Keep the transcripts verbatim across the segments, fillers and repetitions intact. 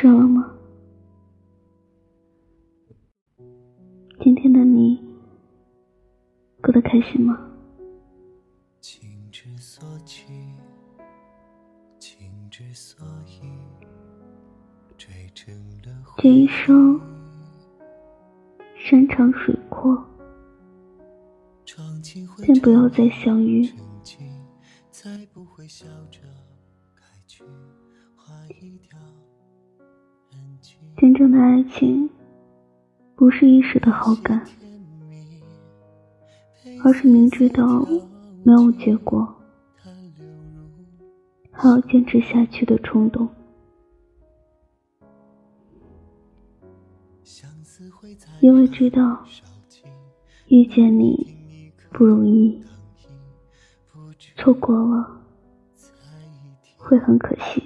事了吗？今天的你过得开心吗？情之所起，情之所以，追成了回忆。这一首山长水阔，便不要再相遇，才不会笑着开去画一条人迹。真正的爱情不是一时的好感，而是明知道没有结果还要坚持下去的冲动。因为知道遇见你不容易，错过了会很可惜。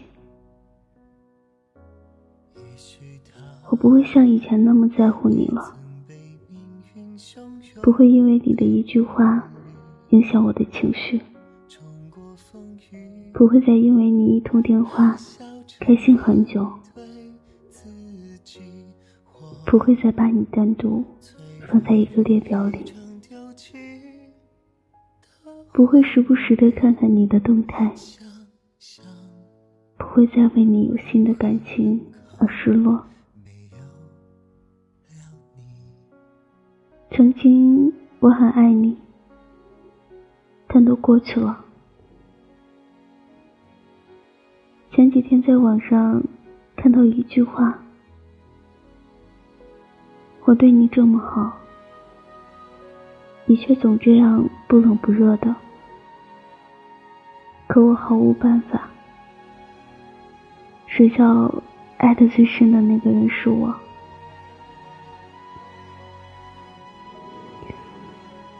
我不会像以前那么在乎你了，不会因为你的一句话影响我的情绪，不会再因为你一通电话开心很久，不会再把你单独放在一个列表里，不会时不时的看看你的动态，不会再为你有新的感情而失落。曾经我很爱你，但都过去了。前几天在网上看到一句话，我对你这么好，你却总这样不冷不热的，可我毫无办法。谁叫爱得最深的那个人是我。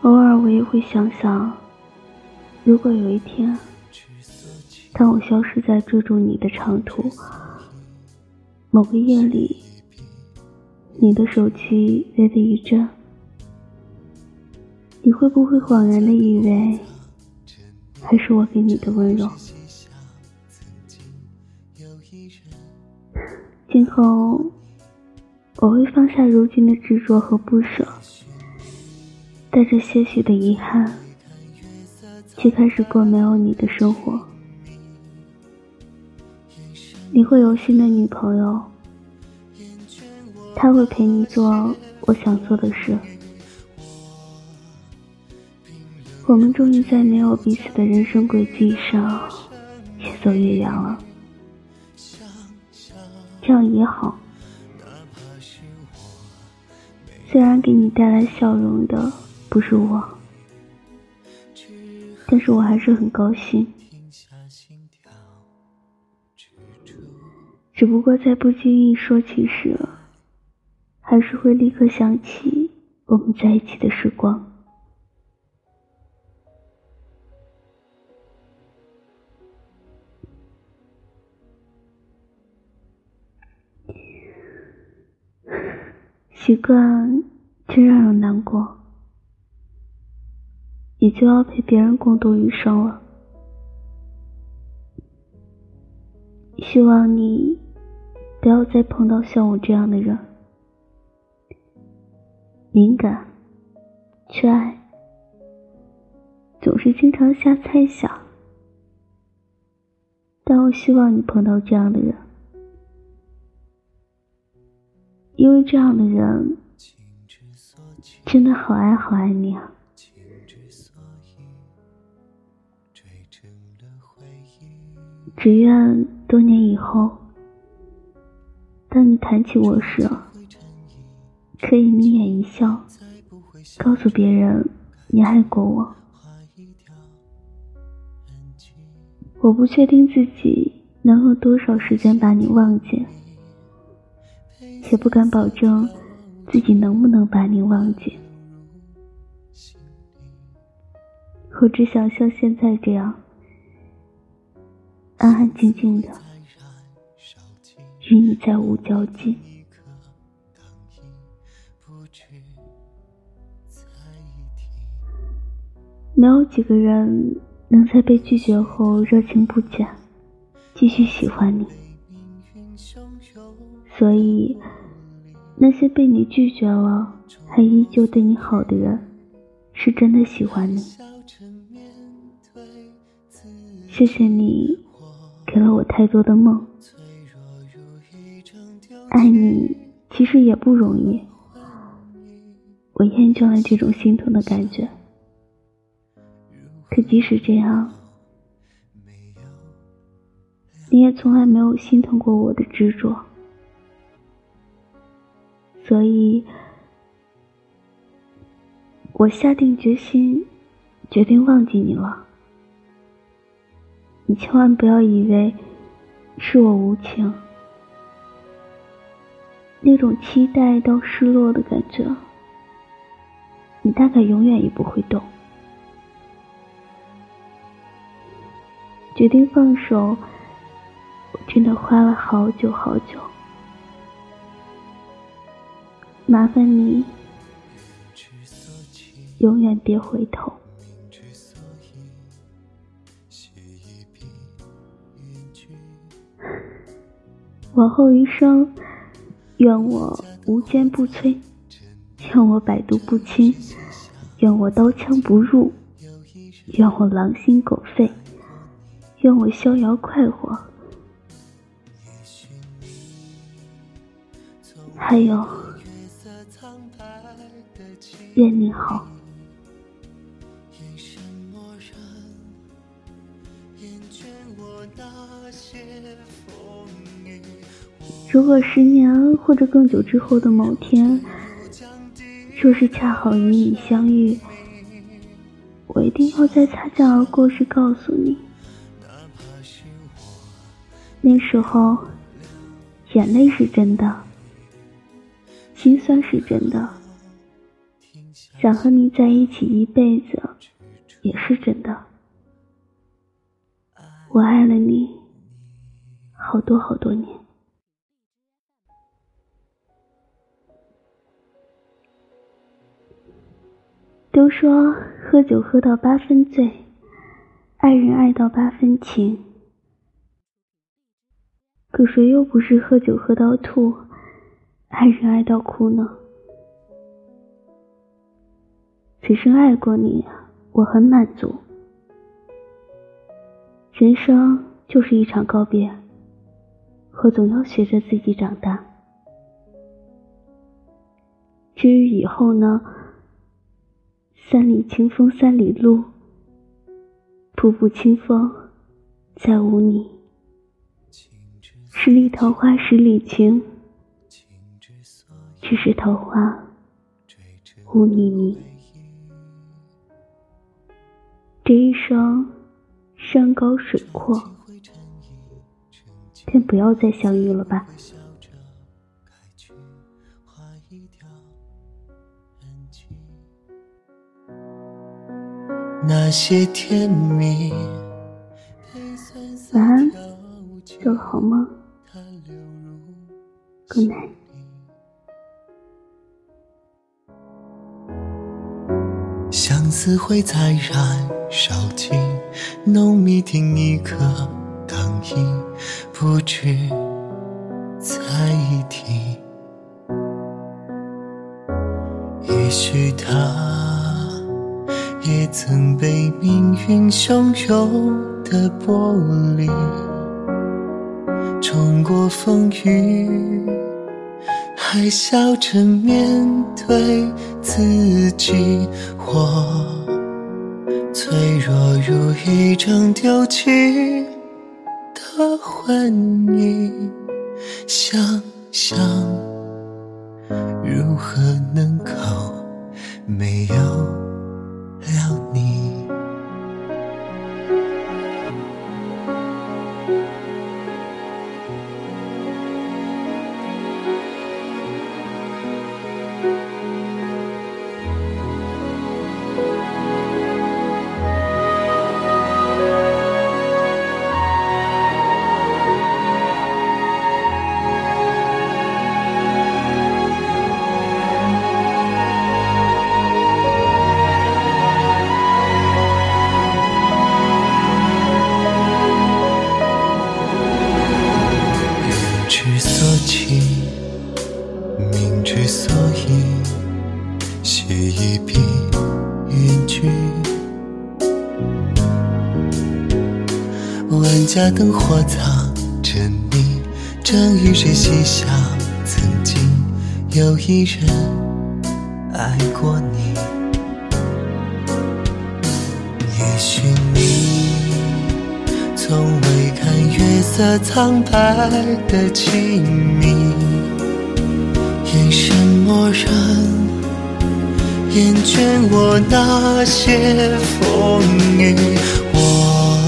偶尔我也会想想，如果有一天当我消失在追逐你的长途，某个夜里你的手机微微一震，你会不会恍然的以为还是我给你的温柔？今后我会放下如今的执着和不舍，带着些许的遗憾去开始过没有你的生活。你会有新的女朋友，她会陪你做我想做的事，我们终于在没有彼此的人生轨迹上越走越远了。这样也好，虽然给你带来笑容的不是我，但是我还是很高兴。只不过在不经意说起时，还是会立刻想起我们在一起的时光。习惯真让人难过，你就要陪别人共度余生了。希望你不要再碰到像我这样的人，敏感缺爱，总是经常瞎猜想。但我希望你碰到这样的人，因为这样的人真的好爱好爱你啊。只愿多年以后当你谈起我时，可以眯眼一笑，告诉别人你爱过我。我不确定自己能用多少时间把你忘记，且不敢保证自己能不能把你忘记。我只想像现在这样安安静静的与你再无交集。没有几个人能在被拒绝后热情不减继续喜欢你，所以那些被你拒绝了还依旧对你好的人，是真的喜欢你。谢谢你给了我太多的梦，爱你其实也不容易，我厌倦了这种心痛的感觉。可即使这样，你也从来没有心疼过我的执着，所以我下定决心，决定忘记你了。你千万不要以为是我无情，那种期待到失落的感觉，你大概永远也不会懂。决定放手，我真的花了好久好久。麻烦你永远别回头。往后余生，愿我无坚不摧，愿我百毒不侵，愿我刀枪不入，愿我狼心狗肺，愿我逍遥快活。还有，愿你好。如果十年或者更久之后的某天，若是恰好与你相遇，我一定要在擦肩而过时告诉你。那时候眼泪是真的，心酸是真的，想和你在一起一辈子也是真的。我爱了你好多好多年。都说喝酒喝到八分醉，爱人爱到八分情，可谁又不是喝酒喝到吐，爱人爱到哭呢？只是爱过你，我很满足。人生就是一场告别，我总要学着自己长大。至于以后呢，三里清风三里路，步步清风再无你，十里桃花十里情，只是桃花无你名。这一生山高水阔，便不要再相遇了吧。那些甜蜜，晚安，做个好梦。Good night。相思会再燃烧尽，浓密停一颗糖衣，不知在一体。也许他也曾被命运汹涌的玻璃冲过风雨，还笑着面对自己。我脆弱如一张丢弃的回忆，想想如何能够没有了你。人之所情。之所以写一笔云句，万家灯火藏着你，正与谁嬉笑，曾经有一人爱过你。也许你从未看月色苍白的凄迷，眼神漠然，厌倦我那些风雨。我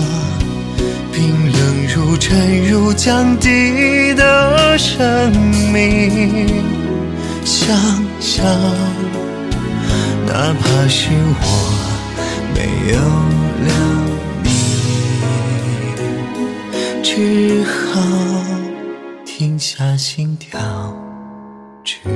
冰冷如沉入江底的生命，想想哪怕是我没有了你，只好停下心跳去。